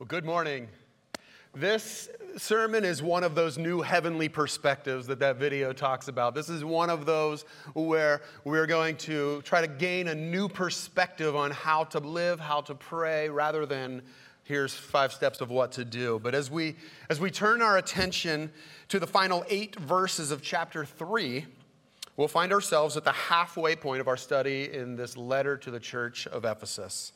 Well, good morning. This sermon is one of those new heavenly perspectives that video talks about. This is one of those where we're going to try to gain a new perspective on how to live, how to pray, rather than here's 5 steps of what to do. But as we turn our attention to the final 8 verses of chapter 3, we'll find ourselves at the halfway point of our study in this letter to the church of Ephesus.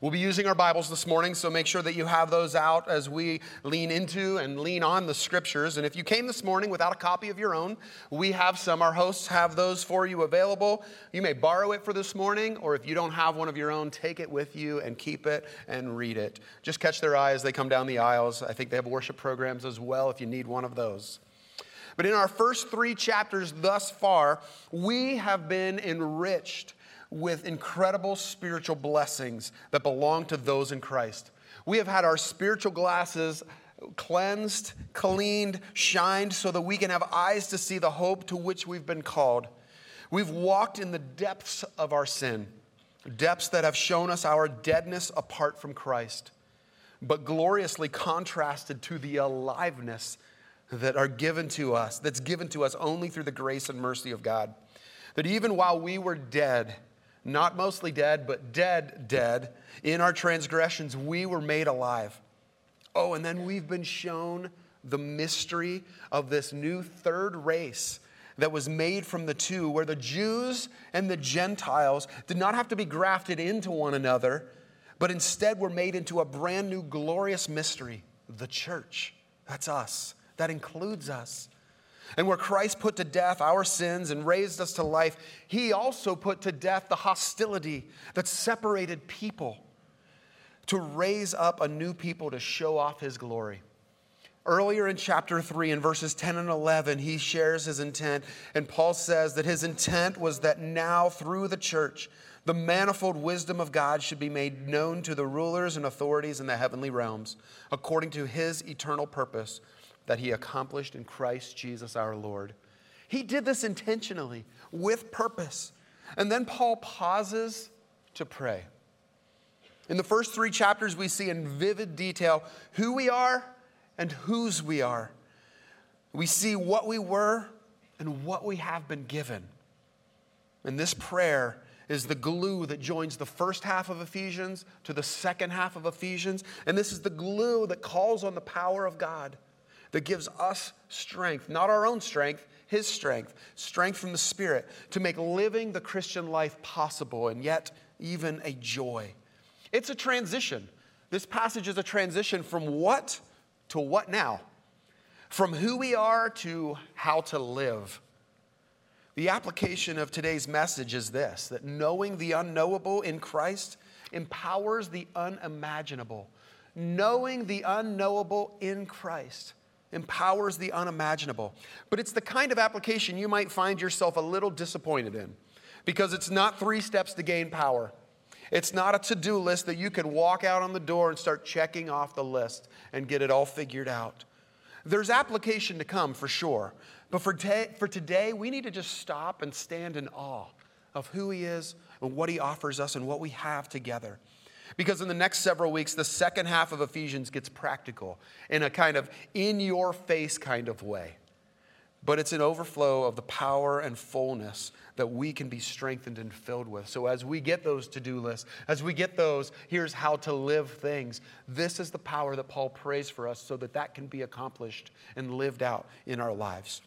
We'll be using our Bibles this morning, so make sure that you have those out as we lean into and lean on the Scriptures. And if you came this morning without a copy of your own, we have some. Our hosts have those for you available. You may borrow it for this morning, or if you don't have one of your own, take it with you and keep it and read it. Just catch their eye as they come down the aisles. I think they have worship programs as well if you need one of those. But in our first 3 chapters thus far, we have been enriched with incredible spiritual blessings that belong to those in Christ. We have had our spiritual glasses cleansed, cleaned, shined so that we can have eyes to see the hope to which we've been called. We've walked in the depths of our sin, depths that have shown us our deadness apart from Christ, but gloriously contrasted to the aliveness that's given to us only through the grace and mercy of God. That even while we were dead, not mostly dead, but dead. In our transgressions, we were made alive. Oh, and then we've been shown the mystery of this new 3rd race that was made from the 2, where the Jews and the Gentiles did not have to be grafted into one another, but instead were made into a brand new glorious mystery, the church. That's us. That includes us. And where Christ put to death our sins and raised us to life, he also put to death the hostility that separated people to raise up a new people to show off his glory. Earlier in chapter 3, in verses 10 and 11, he shares his intent. And Paul says that his intent was that now through the church, the manifold wisdom of God should be made known to the rulers and authorities in the heavenly realms, according to his eternal purpose that he accomplished in Christ Jesus our Lord. He did this intentionally, with purpose. And then Paul pauses to pray. In the first 3 chapters, we see in vivid detail who we are and whose we are. We see what we were and what we have been given. And this prayer is the glue that joins the first half of Ephesians to the second half of Ephesians. And this is the glue that calls on the power of God, that gives us strength, not our own strength, his strength from the Spirit, to make living the Christian life possible and yet even a joy. It's a transition. This passage is a transition from what to what now, from who we are to how to live. The application of today's message is this, that knowing the unknowable in Christ empowers the unimaginable. Knowing the unknowable in Christ empowers the unimaginable. But it's the kind of application you might find yourself a little disappointed in, because it's not 3 steps to gain power. It's not a to-do list that you can walk out on the door and start checking off the list and get it all figured out. There's application to come for sure, but for today, we need to just stop and stand in awe of who he is and what he offers us and what we have together. Because in the next several weeks, the second half of Ephesians gets practical in a kind of in-your-face kind of way. But it's an overflow of the power and fullness that we can be strengthened and filled with. So as we get those to-do lists, as we get those here's how to live things, this is the power that Paul prays for us so that can be accomplished and lived out in our lives.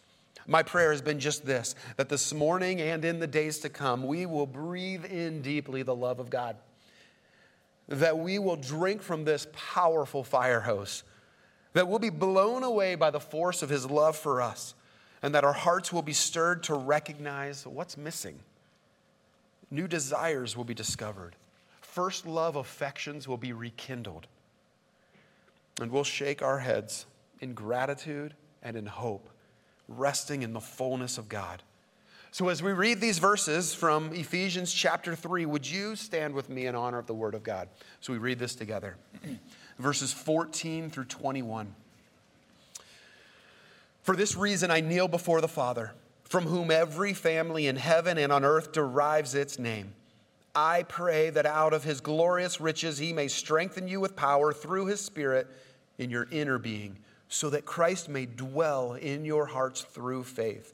My prayer has been just this, that this morning and in the days to come, we will breathe in deeply the love of God, that we will drink from this powerful fire hose, that we'll be blown away by the force of his love for us, and that our hearts will be stirred to recognize what's missing. New desires will be discovered. First love affections will be rekindled. And we'll shake our heads in gratitude and in hope, resting in the fullness of God. So as we read these verses from Ephesians chapter 3, would you stand with me in honor of the word of God? So we read this together. Verses 14 through 21. For this reason I kneel before the Father, from whom every family in heaven and on earth derives its name. I pray that out of his glorious riches he may strengthen you with power through his Spirit in your inner being, so that Christ may dwell in your hearts through faith.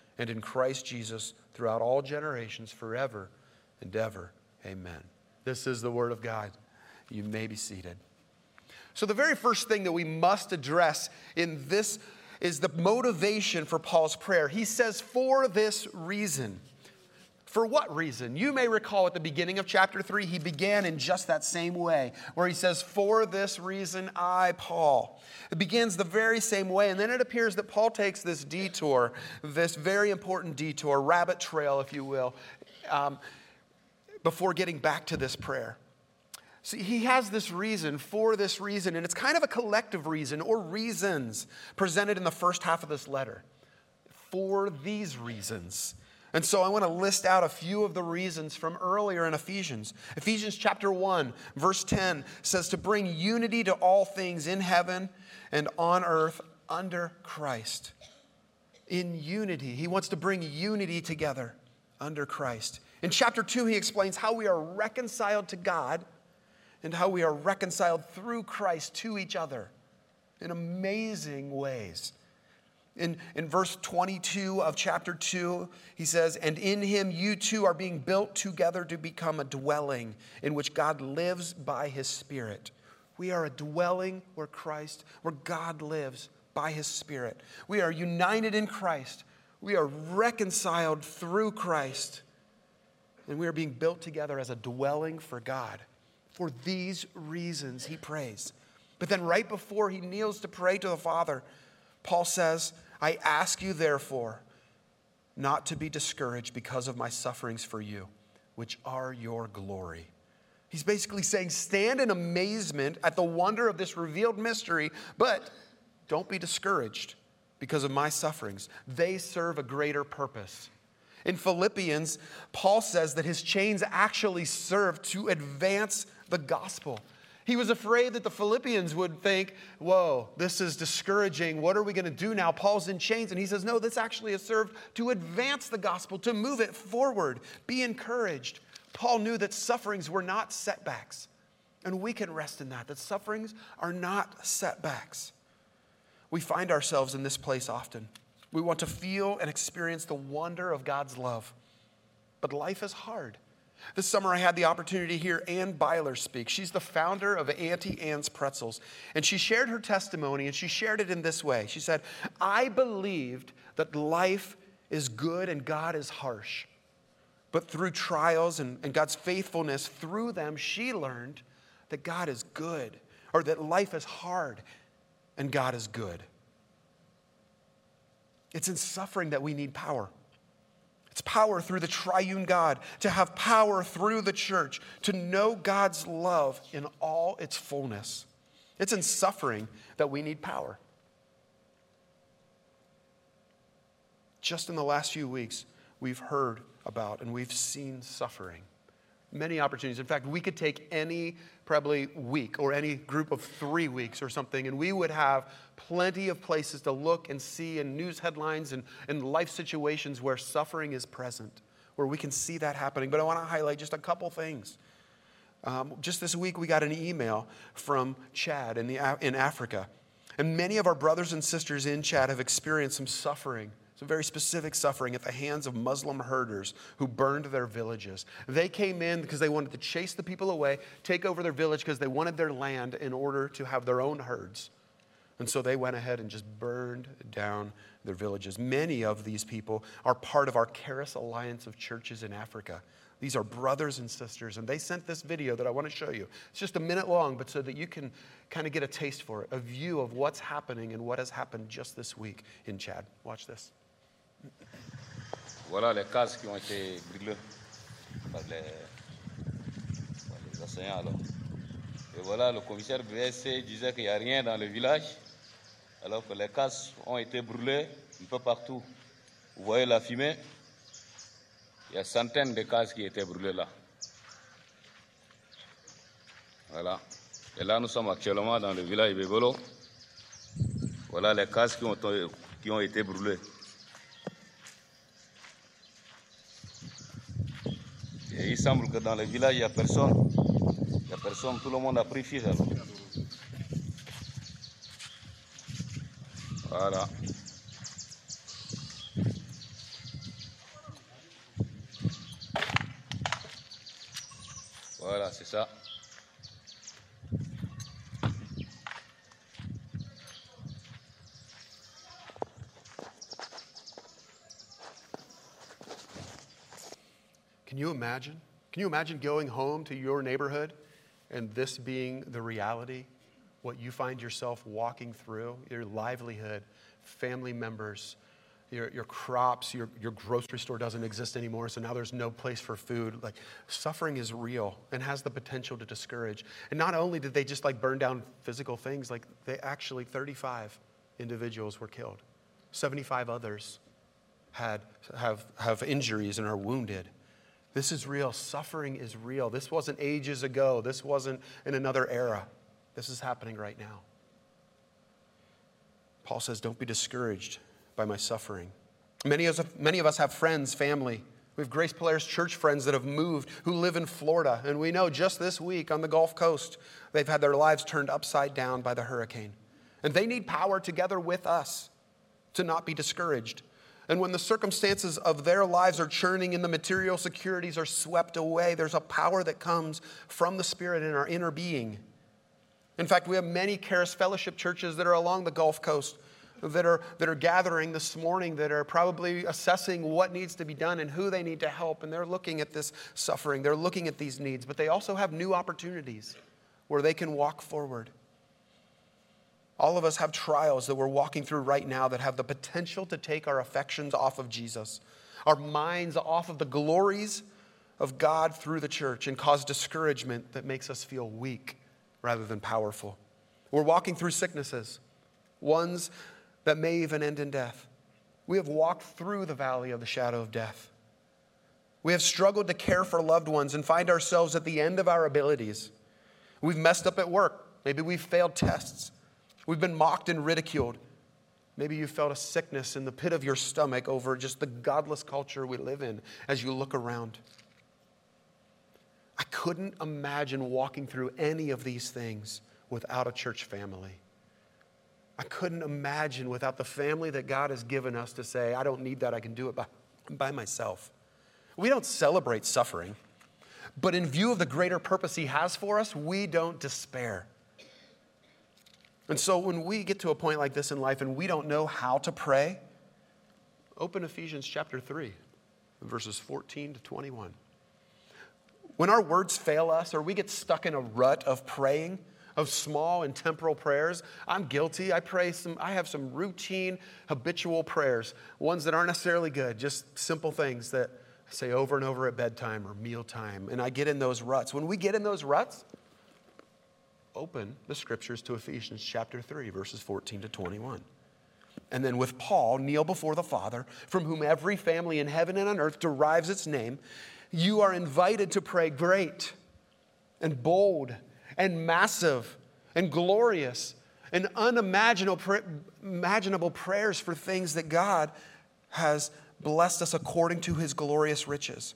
and in Christ Jesus throughout all generations, forever and ever. Amen. This is the word of God. You may be seated. So the very first thing that we must address in this is the motivation for Paul's prayer. He says, for this reason. For what reason? You may recall at the beginning of chapter 3, he began in just that same way, where he says, for this reason, I, Paul. It begins the very same way, and then it appears that Paul takes this detour, this very important detour, rabbit trail, if you will, before getting back to this prayer. See, he has this reason, for this reason, and it's kind of a collective reason or reasons presented in the first half of this letter. For these reasons. And so I want to list out a few of the reasons from earlier in Ephesians. Ephesians chapter 1, verse 10 says to bring unity to all things in heaven and on earth under Christ. In unity. He wants to bring unity together under Christ. In chapter 2, he explains how we are reconciled to God and how we are reconciled through Christ to each other in amazing ways. In verse 22 of chapter 2, he says, and in him you two are being built together to become a dwelling in which God lives by his Spirit. We are a dwelling where God lives by his Spirit. We are united in Christ. We are reconciled through Christ. And we are being built together as a dwelling for God. For these reasons, he prays. But then right before he kneels to pray to the Father, Paul says, I ask you, therefore, not to be discouraged because of my sufferings for you, which are your glory. He's basically saying, stand in amazement at the wonder of this revealed mystery, but don't be discouraged because of my sufferings. They serve a greater purpose. In Philippians, Paul says that his chains actually serve to advance the gospel. He was afraid that the Philippians would think, whoa, this is discouraging. What are we going to do now? Paul's in chains. And he says, no, this actually has served to advance the gospel, to move it forward. Be encouraged. Paul knew that sufferings were not setbacks. And we can rest in that sufferings are not setbacks. We find ourselves in this place often. We want to feel and experience the wonder of God's love. But life is hard. This summer I had the opportunity to hear Ann Beiler speak. She's the founder of Auntie Anne's Pretzels. And she shared her testimony, and she shared it in this way. She said, I believed that life is good and God is harsh. But through trials and God's faithfulness, through them, she learned that God is good, or that life is hard and God is good. It's in suffering that we need power. It's power through the triune God, to have power through the church, to know God's love in all its fullness. It's in suffering that we need power. Just in the last few weeks, we've heard about and we've seen suffering. Many opportunities. In fact, we could take any probably week or any group of 3 weeks or something, and we would have plenty of places to look and see in news headlines and life situations where suffering is present, where we can see that happening. But I want to highlight just a couple things. Just this week, we got an email from Chad in Africa. And many of our brothers and sisters in Chad have experienced some suffering. Some very specific suffering at the hands of Muslim herders who burned their villages. They came in because they wanted to chase the people away, take over their village because they wanted their land in order to have their own herds. And so they went ahead and just burned down their villages. Many of these people are part of our Caritas Alliance of Churches in Africa. These are brothers and sisters, and they sent this video that I want to show you. It's just a minute long, but so that you can kind of get a taste for it, a view of what's happening and what has happened just this week in Chad. Watch this. Voilà les cases qui ont été brûlées par les enseignants alors. Et voilà, le commissaire de l'ESC disait qu'il n'y a rien dans le village, alors que les cases ont été brûlées un peu partout. Vous voyez la fumée, il y a centaines de cases qui étaient brûlées là. Voilà. Et là, nous sommes actuellement dans le village Bébolo. Voilà les cases qui ont été brûlées. Et il semble que dans le village, il n'y a personne. Il n'y a personne, tout le monde a pris fils. Alors. Voilà. Voilà, c'est ça. Imagine? Can you imagine going home to your neighborhood and this being the reality, what you find yourself walking through, your livelihood, family members, your crops, your grocery store doesn't exist anymore, so now there's no place for food. Like, suffering is real and has the potential to discourage. And not only did they just burn down physical things, they actually, 35 individuals were killed. 75 others have injuries and are wounded. This is real. Suffering is real. This wasn't ages ago. This wasn't in another era. This is happening right now. Paul says, don't be discouraged by my suffering. Many of us have friends, family. We have Grace Polaris Church friends that have moved, who live in Florida. And we know just this week on the Gulf Coast, they've had their lives turned upside down by the hurricane. And they need power together with us to not be discouraged. And when the circumstances of their lives are churning and the material securities are swept away, there's a power that comes from the Spirit in our inner being. In fact, we have many Caritas Fellowship churches that are along the Gulf Coast that are gathering this morning, that are probably assessing what needs to be done and who they need to help. And they're looking at this suffering. They're looking at these needs. But they also have new opportunities where they can walk forward. All of us have trials that we're walking through right now that have the potential to take our affections off of Jesus, our minds off of the glories of God through the church, and cause discouragement that makes us feel weak rather than powerful. We're walking through sicknesses, ones that may even end in death. We have walked through the valley of the shadow of death. We have struggled to care for loved ones and find ourselves at the end of our abilities. We've messed up at work. Maybe we've failed tests. We've been mocked and ridiculed. Maybe you felt a sickness in the pit of your stomach over just the godless culture we live in as you look around. I couldn't imagine walking through any of these things without a church family. I couldn't imagine without the family that God has given us to say, I don't need that, I can do it by myself. We don't celebrate suffering, but in view of the greater purpose He has for us, we don't despair. And so when we get to a point like this in life and we don't know how to pray, open Ephesians chapter 3, verses 14 to 21. When our words fail us or we get stuck in a rut of praying, of small and temporal prayers, I'm guilty. I have some routine, habitual prayers, ones that aren't necessarily good, just simple things that I say over and over at bedtime or mealtime, and I get in those ruts. When we get in those ruts, open the scriptures to Ephesians chapter 3, verses 14 to 21. And then with Paul, kneel before the Father, from whom every family in heaven and on earth derives its name. You are invited to pray great and bold and massive and glorious and unimaginable prayers for things that God has blessed us according to His glorious riches.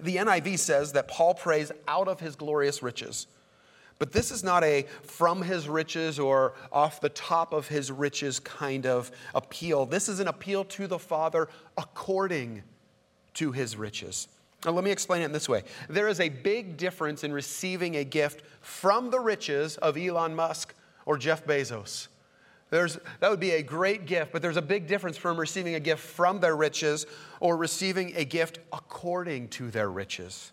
The NIV says that Paul prays out of his glorious riches. But this is not a from his riches or off the top of his riches kind of appeal. This is an appeal to the Father according to His riches. Now, let me explain it in this way. There is a big difference in receiving a gift from the riches of Elon Musk or Jeff Bezos. That would be a great gift, but there's a big difference from receiving a gift from their riches or receiving a gift according to their riches.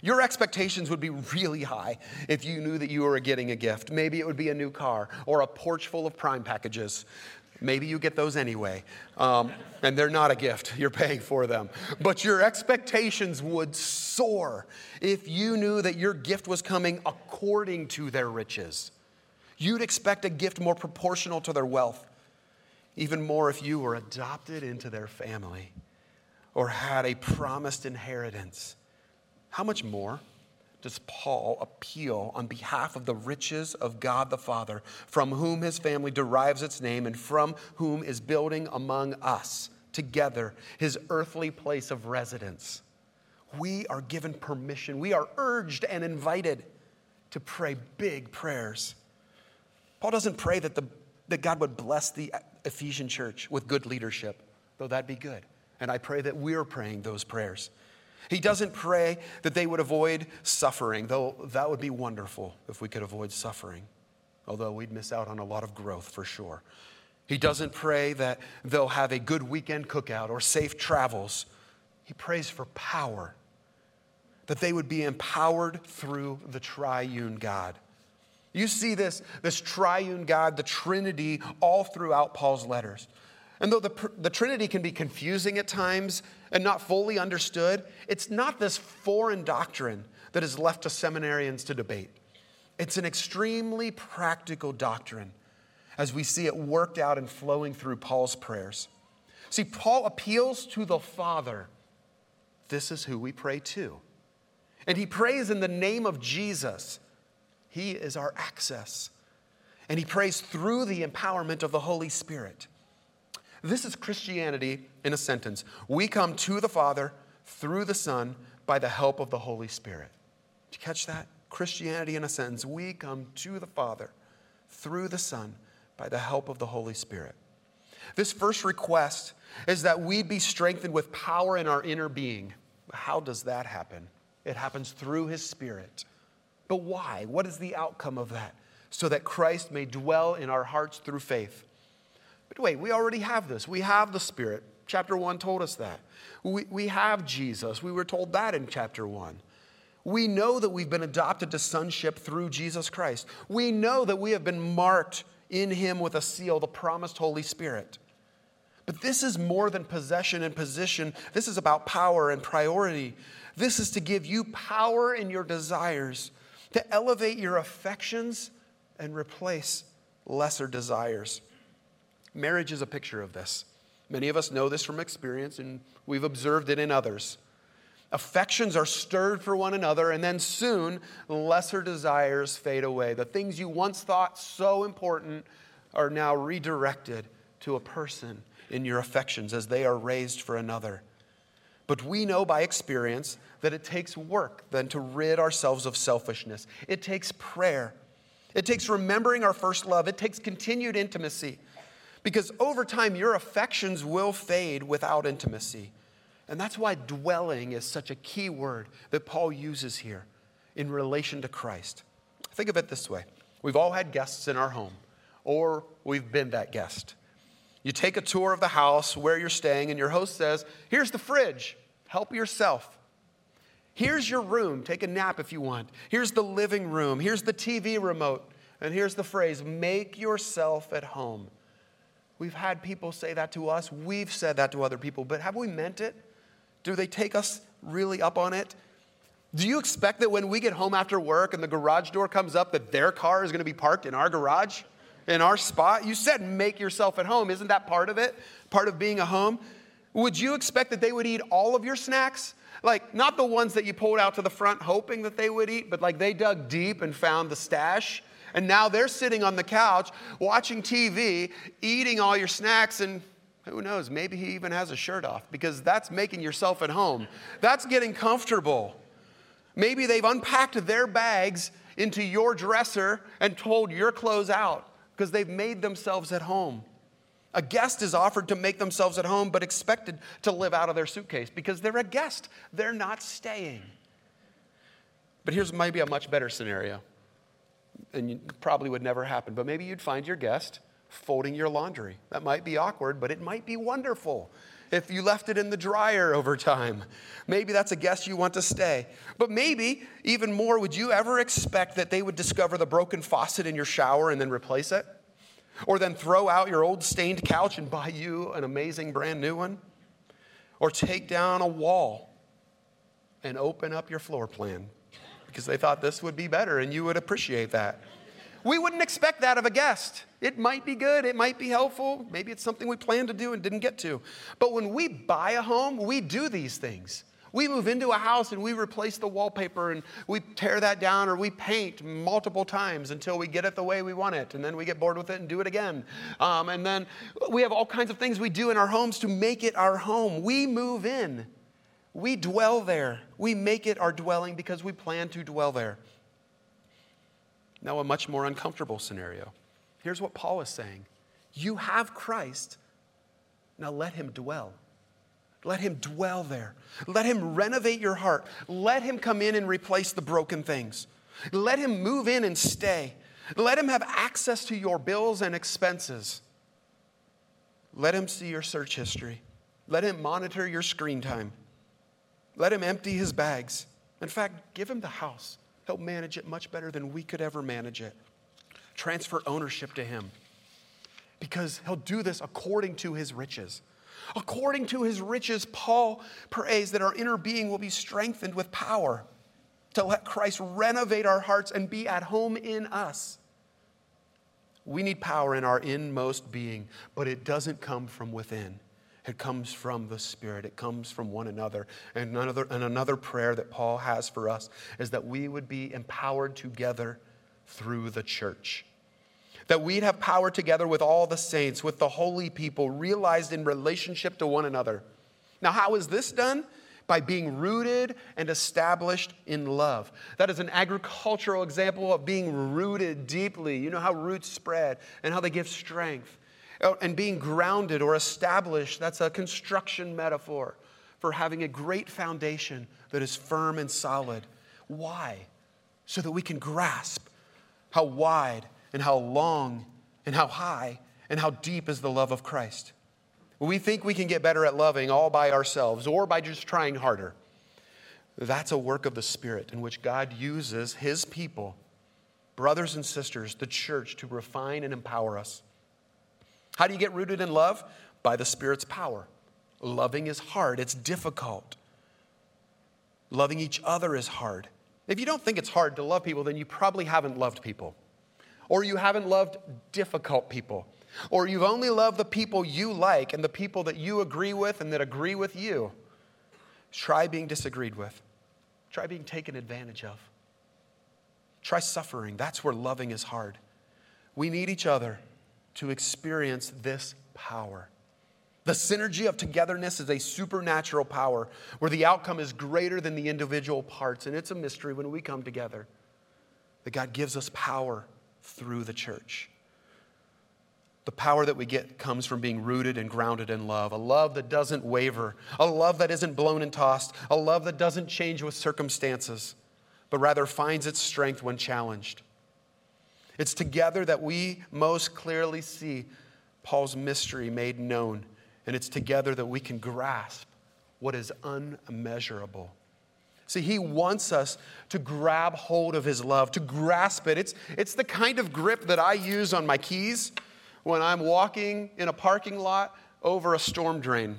Your expectations would be really high if you knew that you were getting a gift. Maybe it would be a new car or a porch full of prime packages. Maybe you get those anyway, and they're not a gift. You're paying for them. But your expectations would soar if you knew that your gift was coming according to their riches. You'd expect a gift more proportional to their wealth, even more if you were adopted into their family or had a promised inheritance. How much more does Paul appeal on behalf of the riches of God the Father, from whom his family derives its name and from whom is building among us together his earthly place of residence? We are given permission. We are urged and invited to pray big prayers. Paul doesn't pray that God would bless the Ephesian church with good leadership, though that'd be good. And I pray that we're praying those prayers. He doesn't pray that they would avoid suffering, though that would be wonderful if we could avoid suffering, although we'd miss out on a lot of growth for sure. He doesn't pray that they'll have a good weekend cookout or safe travels. He prays for power, that they would be empowered through the triune God. You see this triune God, the Trinity, all throughout Paul's letters. And though the Trinity can be confusing at times and not fully understood, it's not this foreign doctrine that is left to seminarians to debate. It's an extremely practical doctrine as we see it worked out and flowing through Paul's prayers. See, Paul appeals to the Father. This is who we pray to. And he prays in the name of Jesus. He is our access. And he prays through the empowerment of the Holy Spirit. This is Christianity in a sentence. We come to the Father through the Son by the help of the Holy Spirit. Did you catch that? Christianity in a sentence. We come to the Father through the Son by the help of the Holy Spirit. This first request is that we be strengthened with power in our inner being. How does that happen? It happens through His Spirit. But why? What is the outcome of that? So that Christ may dwell in our hearts through faith. But wait, we already have this. We have the Spirit. Chapter 1 told us that. We have Jesus. We were told that in chapter 1. We know that we've been adopted to sonship through Jesus Christ. We know that we have been marked in Him with a seal, the promised Holy Spirit. But this is more than possession and position. This is about power and priority. This is to give you power in your desires, to elevate your affections and replace lesser desires. Marriage is a picture of this. Many of us know this from experience, and we've observed it in others. Affections are stirred for one another, and then soon, lesser desires fade away. The things you once thought so important are now redirected to a person in your affections as they are raised for another. But we know by experience that it takes work then to rid ourselves of selfishness. It takes prayer. It takes remembering our first love. It takes continued intimacy. Because over time, your affections will fade without intimacy. And that's why dwelling is such a key word that Paul uses here in relation to Christ. Think of it this way. We've all had guests in our home, or we've been that guest. You take a tour of the house where you're staying, and your host says, "Here's the fridge. Help yourself. Here's your room. Take a nap if you want. Here's the living room. Here's the TV remote." And here's the phrase, "Make yourself at home." We've had people say that to us. We've said that to other people. But have we meant it? Do they take us really up on it? Do you expect that when we get home after work and the garage door comes up, that their car is going to be parked in our garage, in our spot? You said, "Make yourself at home." Isn't that part of it? Part of being a home? Would you expect that they would eat all of your snacks? Like, not the ones that you pulled out to the front hoping that they would eat, but like they dug deep and found the stash. And now they're sitting on the couch watching TV, eating all your snacks, and who knows, maybe he even has a shirt off, because that's making yourself at home. That's getting comfortable. Maybe they've unpacked their bags into your dresser and told your clothes out because they've made themselves at home. A guest is offered to make themselves at home but expected to live out of their suitcase because they're a guest. They're not staying. But here's maybe a much better scenario. And it probably would never happen, but maybe you'd find your guest folding your laundry. That might be awkward, but it might be wonderful if you left it in the dryer over time. Maybe that's a guest you want to stay. But maybe, even more, would you ever expect that they would discover the broken faucet in your shower and then replace it? Or then throw out your old stained couch and buy you an amazing brand new one. Or take down a wall and open up your floor plan because they thought this would be better and you would appreciate that. We wouldn't expect that of a guest. It might be good. It might be helpful. Maybe it's something we planned to do and didn't get to. But when we buy a home, we do these things. We move into a house and we replace the wallpaper and we tear that down or we paint multiple times until we get it the way we want it. And then we get bored with it and do it again. And then we have all kinds of things we do in our homes to make it our home. We move in. We dwell there. We make it our dwelling because we plan to dwell there. Now, a much more uncomfortable scenario. Here's what Paul is saying. You have Christ. Now let him dwell. Let him dwell there. Let him renovate your heart. Let him come in and replace the broken things. Let him move in and stay. Let him have access to your bills and expenses. Let him see your search history. Let him monitor your screen time. Let him empty his bags. In fact, give him the house. He'll manage it much better than we could ever manage it. Transfer ownership to him because he'll do this according to his riches. According to his riches, Paul prays that our inner being will be strengthened with power to let Christ renovate our hearts and be at home in us. We need power in our inmost being, but it doesn't come from within. It comes from the Spirit. It comes from one another. And another prayer that Paul has for us is that we would be empowered together through the church. That we'd have power together with all the saints, with the holy people, realized in relationship to one another. Now, how is this done? By being rooted and established in love. That is an agricultural example of being rooted deeply. You know how roots spread and how they give strength. And being grounded or established, that's a construction metaphor for having a great foundation that is firm and solid. Why? So that we can grasp how wide and how long and how high and how deep is the love of Christ. We think we can get better at loving all by ourselves or by just trying harder. That's a work of the Spirit in which God uses his people, brothers and sisters, the church, to refine and empower us. How do you get rooted in love? By the Spirit's power. Loving is hard. It's difficult. Loving each other is hard. If you don't think it's hard to love people, then you probably haven't loved people. Or you haven't loved difficult people. Or you've only loved the people you like and the people that you agree with and that agree with you. Try being disagreed with. Try being taken advantage of. Try suffering. That's where loving is hard. We need each other to experience this power. The synergy of togetherness is a supernatural power where the outcome is greater than the individual parts. And it's a mystery when we come together that God gives us power through the church. The power that we get comes from being rooted and grounded in love, a love that doesn't waver, a love that isn't blown and tossed, a love that doesn't change with circumstances, but rather finds its strength when challenged. It's together that we most clearly see Paul's mystery made known. And it's together that we can grasp what is unmeasurable. See, he wants us to grab hold of his love, to grasp it. It's the kind of grip that I use on my keys when I'm walking in a parking lot over a storm drain.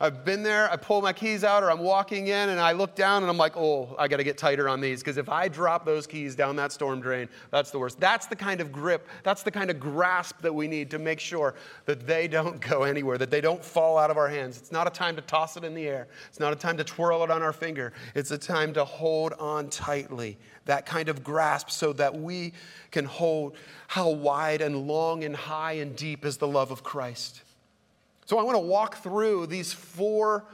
I've been there, I pull my keys out, or I'm walking in and I look down and I'm like, oh, I gotta get tighter on these because if I drop those keys down that storm drain, that's the worst. That's the kind of grip, that's the kind of grasp that we need to make sure that they don't go anywhere, that they don't fall out of our hands. It's not a time to toss it in the air. It's not a time to twirl it on our finger. It's a time to hold on tightly, that kind of grasp so that we can hold how wide and long and high and deep is the love of Christ. So I want to walk through these four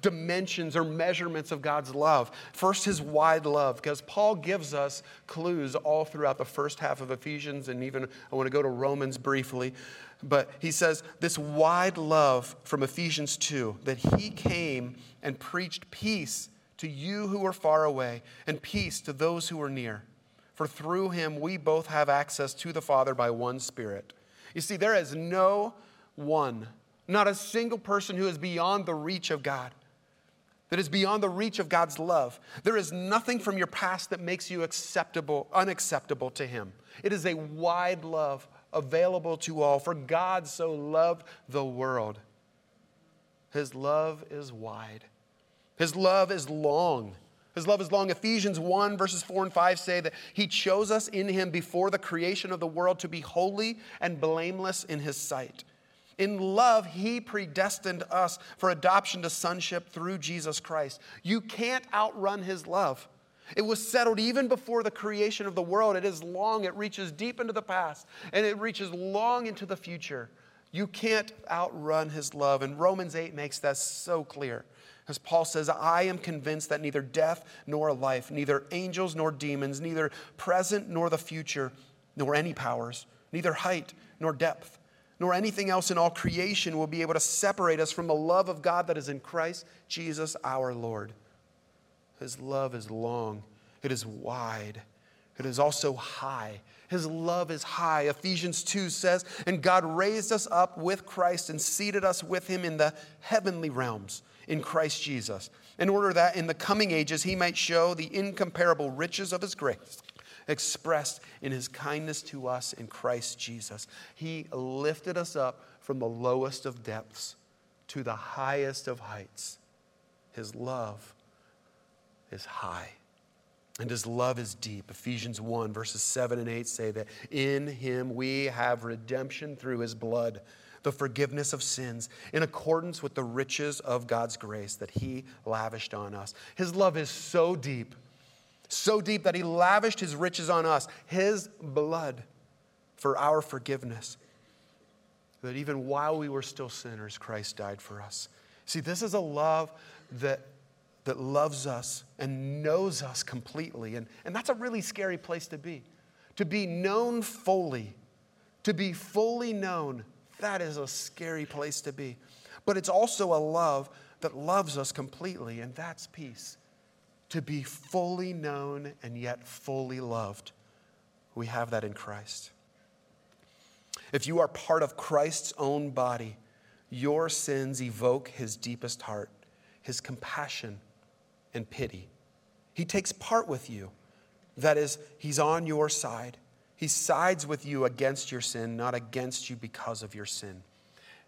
dimensions or measurements of God's love. First, his wide love, because Paul gives us clues all throughout the first half of Ephesians, and even I want to go to Romans briefly. But he says this wide love from Ephesians 2, that he came and preached peace to you who are far away and peace to those who are near. For through him, we both have access to the Father by one Spirit. You see, there is no one, not a single person who is beyond the reach of God, that is beyond the reach of God's love. There is nothing from your past that makes you unacceptable to him. It is a wide love available to all. For God so loved the world. His love is wide. His love is long. His love is long. Ephesians 1 verses 4 and 5 say that he chose us in him before the creation of the world to be holy and blameless in his sight. In love, he predestined us for adoption to sonship through Jesus Christ. You can't outrun his love. It was settled even before the creation of the world. It is long. It reaches deep into the past, and it reaches long into the future. You can't outrun his love. And Romans 8 makes that so clear. As Paul says, I am convinced that neither death nor life, neither angels nor demons, neither present nor the future, nor any powers, neither height nor depth, nor anything else in all creation will be able to separate us from the love of God that is in Christ Jesus our Lord. His love is long. It is wide. It is also high. His love is high. Ephesians 2 says, and God raised us up with Christ and seated us with him in the heavenly realms in Christ Jesus, in order that in the coming ages he might show the incomparable riches of his grace expressed in his kindness to us in Christ Jesus. He lifted us up from the lowest of depths to the highest of heights. His love is high, and his love is deep. Ephesians 1 verses 7 and 8 say that in him we have redemption through his blood, the forgiveness of sins, in accordance with the riches of God's grace that he lavished on us. His love is so deep that he lavished his riches on us, his blood for our forgiveness, that even while we were still sinners, Christ died for us. See, this is a love that loves us and knows us completely. And that's a really scary place to be known fully, to be fully known. That is a scary place to be. But it's also a love that loves us completely, and that's peace. To be fully known and yet fully loved. We have that in Christ. If you are part of Christ's own body, your sins evoke his deepest heart, his compassion and pity. He takes part with you. That is, he's on your side. He sides with you against your sin, not against you because of your sin.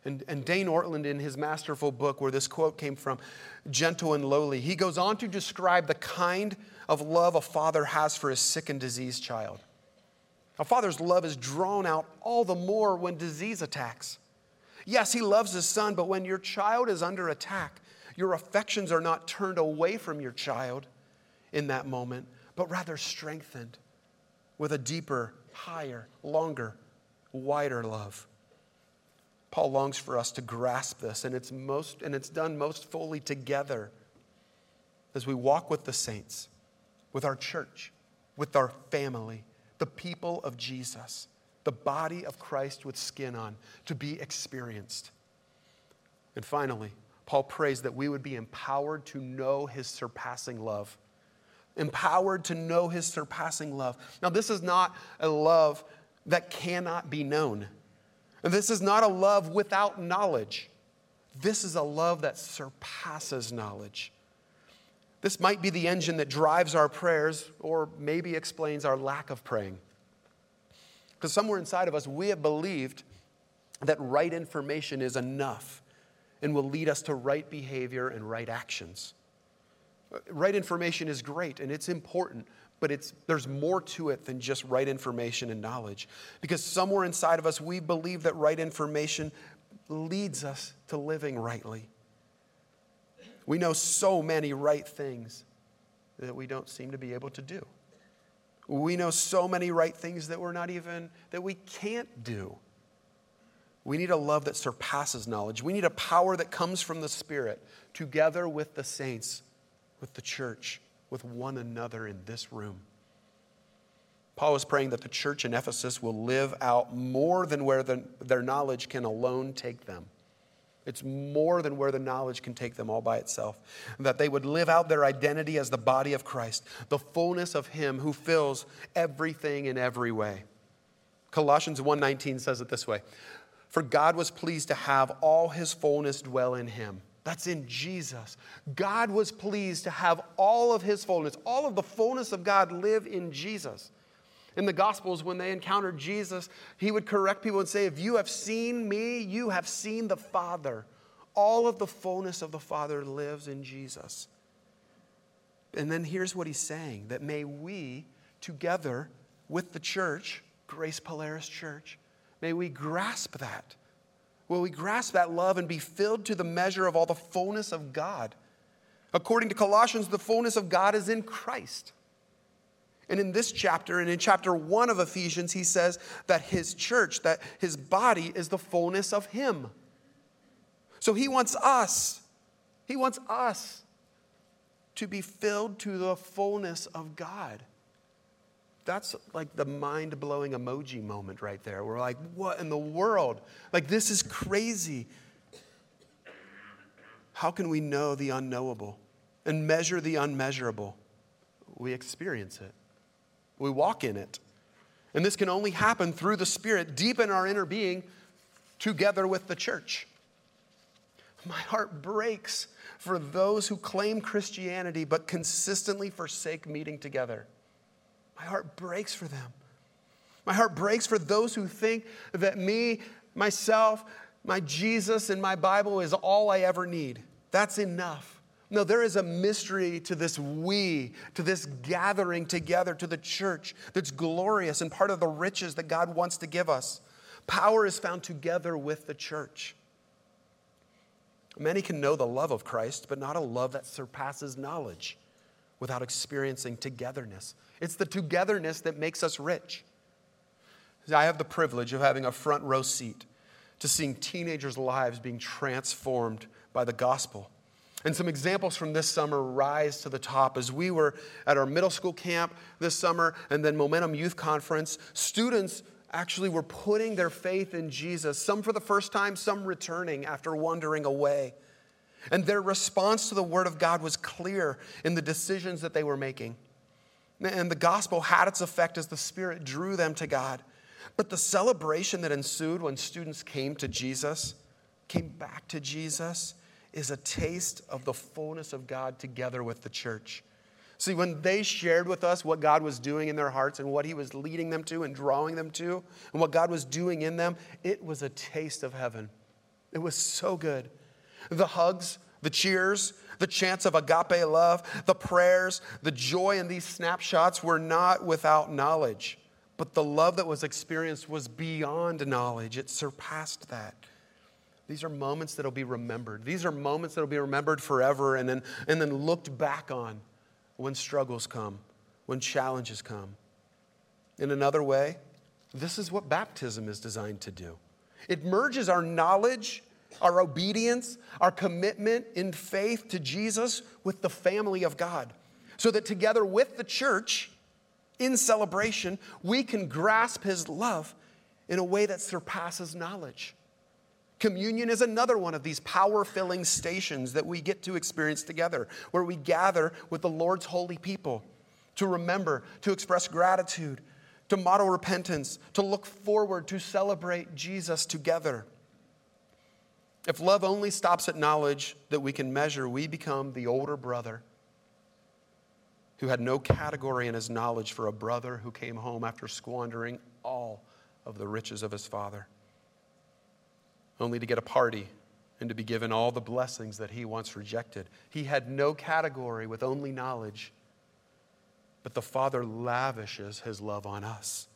And Dane Ortlund, in his masterful book where this quote came from, Gentle and Lowly, he goes on to describe the kind of love a father has for his sick and diseased child. A father's love is drawn out all the more when disease attacks. Yes, he loves his son, but when your child is under attack, your affections are not turned away from your child in that moment, but rather strengthened with a deeper, higher, longer, wider love. Paul longs for us to grasp this, and it's done most fully together as we walk with the saints, with our church, with our family, the people of Jesus, the body of Christ with skin on, to be experienced. And finally, Paul prays that we would be empowered to know his surpassing love. Empowered to know his surpassing love. Now, this is not a love that cannot be known. And this is not a love without knowledge. This is a love that surpasses knowledge. This might be the engine that drives our prayers, or maybe explains our lack of praying. Because somewhere inside of us, we have believed that right information is enough and will lead us to right behavior and right actions. Right information is great and it's important, but there's more to it than just right information and knowledge. Because somewhere inside of us, we believe that right information leads us to living rightly. We know so many right things that we don't seem to be able to do. We know so many right things that we can't do. We need a love that surpasses knowledge. We need a power that comes from the Spirit together with the saints, with the church, with one another in this room. Paul is praying that the church in Ephesus will live out more than where their knowledge can alone take them. It's more than where the knowledge can take them all by itself. That they would live out their identity as the body of Christ, the fullness of him who fills everything in every way. Colossians 1:19 says it this way, for God was pleased to have all his fullness dwell in him. That's in Jesus. God was pleased to have all of his fullness, all of the fullness of God live in Jesus. In the Gospels, when they encountered Jesus, he would correct people and say, if you have seen me, you have seen the Father. All of the fullness of the Father lives in Jesus. And then here's what he's saying, that may we, together with the church, Grace Polaris Church, may we grasp that. Will we grasp that love and be filled to the measure of all the fullness of God? According to Colossians, the fullness of God is in Christ. And in this chapter, and in chapter 1 of Ephesians, he says that his church, that his body is the fullness of him. So he wants us to be filled to the fullness of God. That's like the mind-blowing emoji moment right there. We're like, what in the world? Like, this is crazy. How can we know the unknowable and measure the unmeasurable? We experience it. We walk in it. And this can only happen through the Spirit deep in our inner being together with the church. My heart breaks for those who claim Christianity but consistently forsake meeting together. My heart breaks for them. My heart breaks for those who think that me, myself, my Jesus, and my Bible is all I ever need. That's enough. No, there is a mystery to this we, to this gathering together, to the church that's glorious and part of the riches that God wants to give us. Power is found together with the church. Many can know the love of Christ, but not a love that surpasses knowledge without experiencing togetherness. It's the togetherness that makes us rich. I have the privilege of having a front row seat to seeing teenagers' lives being transformed by the gospel. And some examples from this summer rise to the top as we were at our middle school camp this summer and then Momentum Youth Conference. Students actually were putting their faith in Jesus, some for the first time, some returning after wandering away. And their response to the Word of God was clear in the decisions that they were making. And the gospel had its effect as the Spirit drew them to God. But the celebration that ensued when students came back to Jesus, is a taste of the fullness of God together with the church. See, when they shared with us what God was doing in their hearts and what he was leading them to and drawing them to and what God was doing in them, it was a taste of heaven. It was so good. The hugs, the cheers, the chants of agape love, the prayers, the joy in these snapshots were not without knowledge. But the love that was experienced was beyond knowledge. It surpassed that. These are moments that will be remembered. These are moments that will be remembered forever and then looked back on when struggles come, when challenges come. In another way, this is what baptism is designed to do. It merges our knowledge, our obedience, our commitment in faith to Jesus with the family of God, so that together with the church in celebration, we can grasp his love in a way that surpasses knowledge. Communion is another one of these power-filling stations that we get to experience together, where we gather with the Lord's holy people to remember, to express gratitude, to model repentance, to look forward, to celebrate Jesus together. If love only stops at knowledge that we can measure, we become the older brother who had no category in his knowledge for a brother who came home after squandering all of the riches of his father, only to get a party and to be given all the blessings that he once rejected. He had no category with only knowledge, but the Father lavishes his love on us.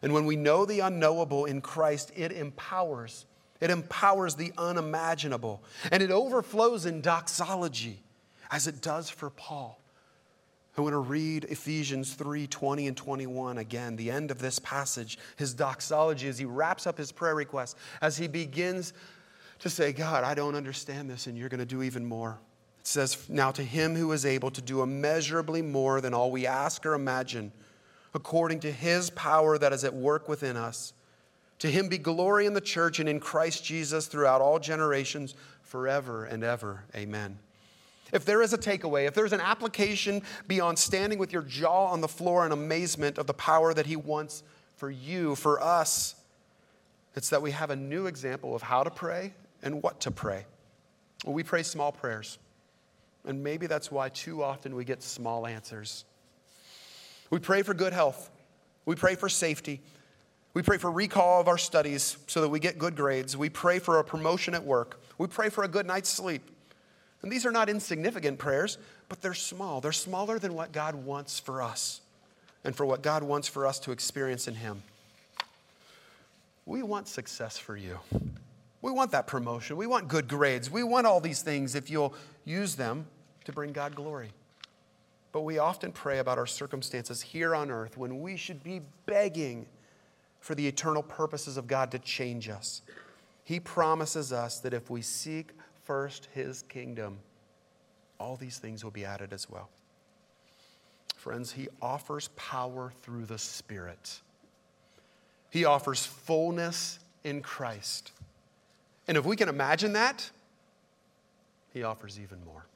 And when we know the unknowable in Christ, it empowers the unimaginable, and it overflows in doxology as it does for Paul. I want to read Ephesians 3:20 and 21 again, the end of this passage, his doxology as he wraps up his prayer request, as he begins to say, God, I don't understand this, and you're going to do even more. It says, now to him who is able to do immeasurably more than all we ask or imagine, according to his power that is at work within us, to him be glory in the church and in Christ Jesus throughout all generations, forever and ever. Amen. If there is a takeaway, if there's an application beyond standing with your jaw on the floor in amazement of the power that he wants for you, for us, it's that we have a new example of how to pray and what to pray. We pray small prayers, and maybe that's why too often we get small answers. We pray for good health, We pray for safety. We pray for recall of our studies so that we get good grades. We pray for a promotion at work. We pray for a good night's sleep. And these are not insignificant prayers, but they're small. They're smaller than what God wants for us and for what God wants for us to experience in Him. We want success for you. We want that promotion. We want good grades. We want all these things if you'll use them to bring God glory. But we often pray about our circumstances here on earth when we should be begging for the eternal purposes of God to change us. He promises us that if we seek first His kingdom, all these things will be added as well. Friends, He offers power through the Spirit. He offers fullness in Christ. And if we can imagine that, He offers even more.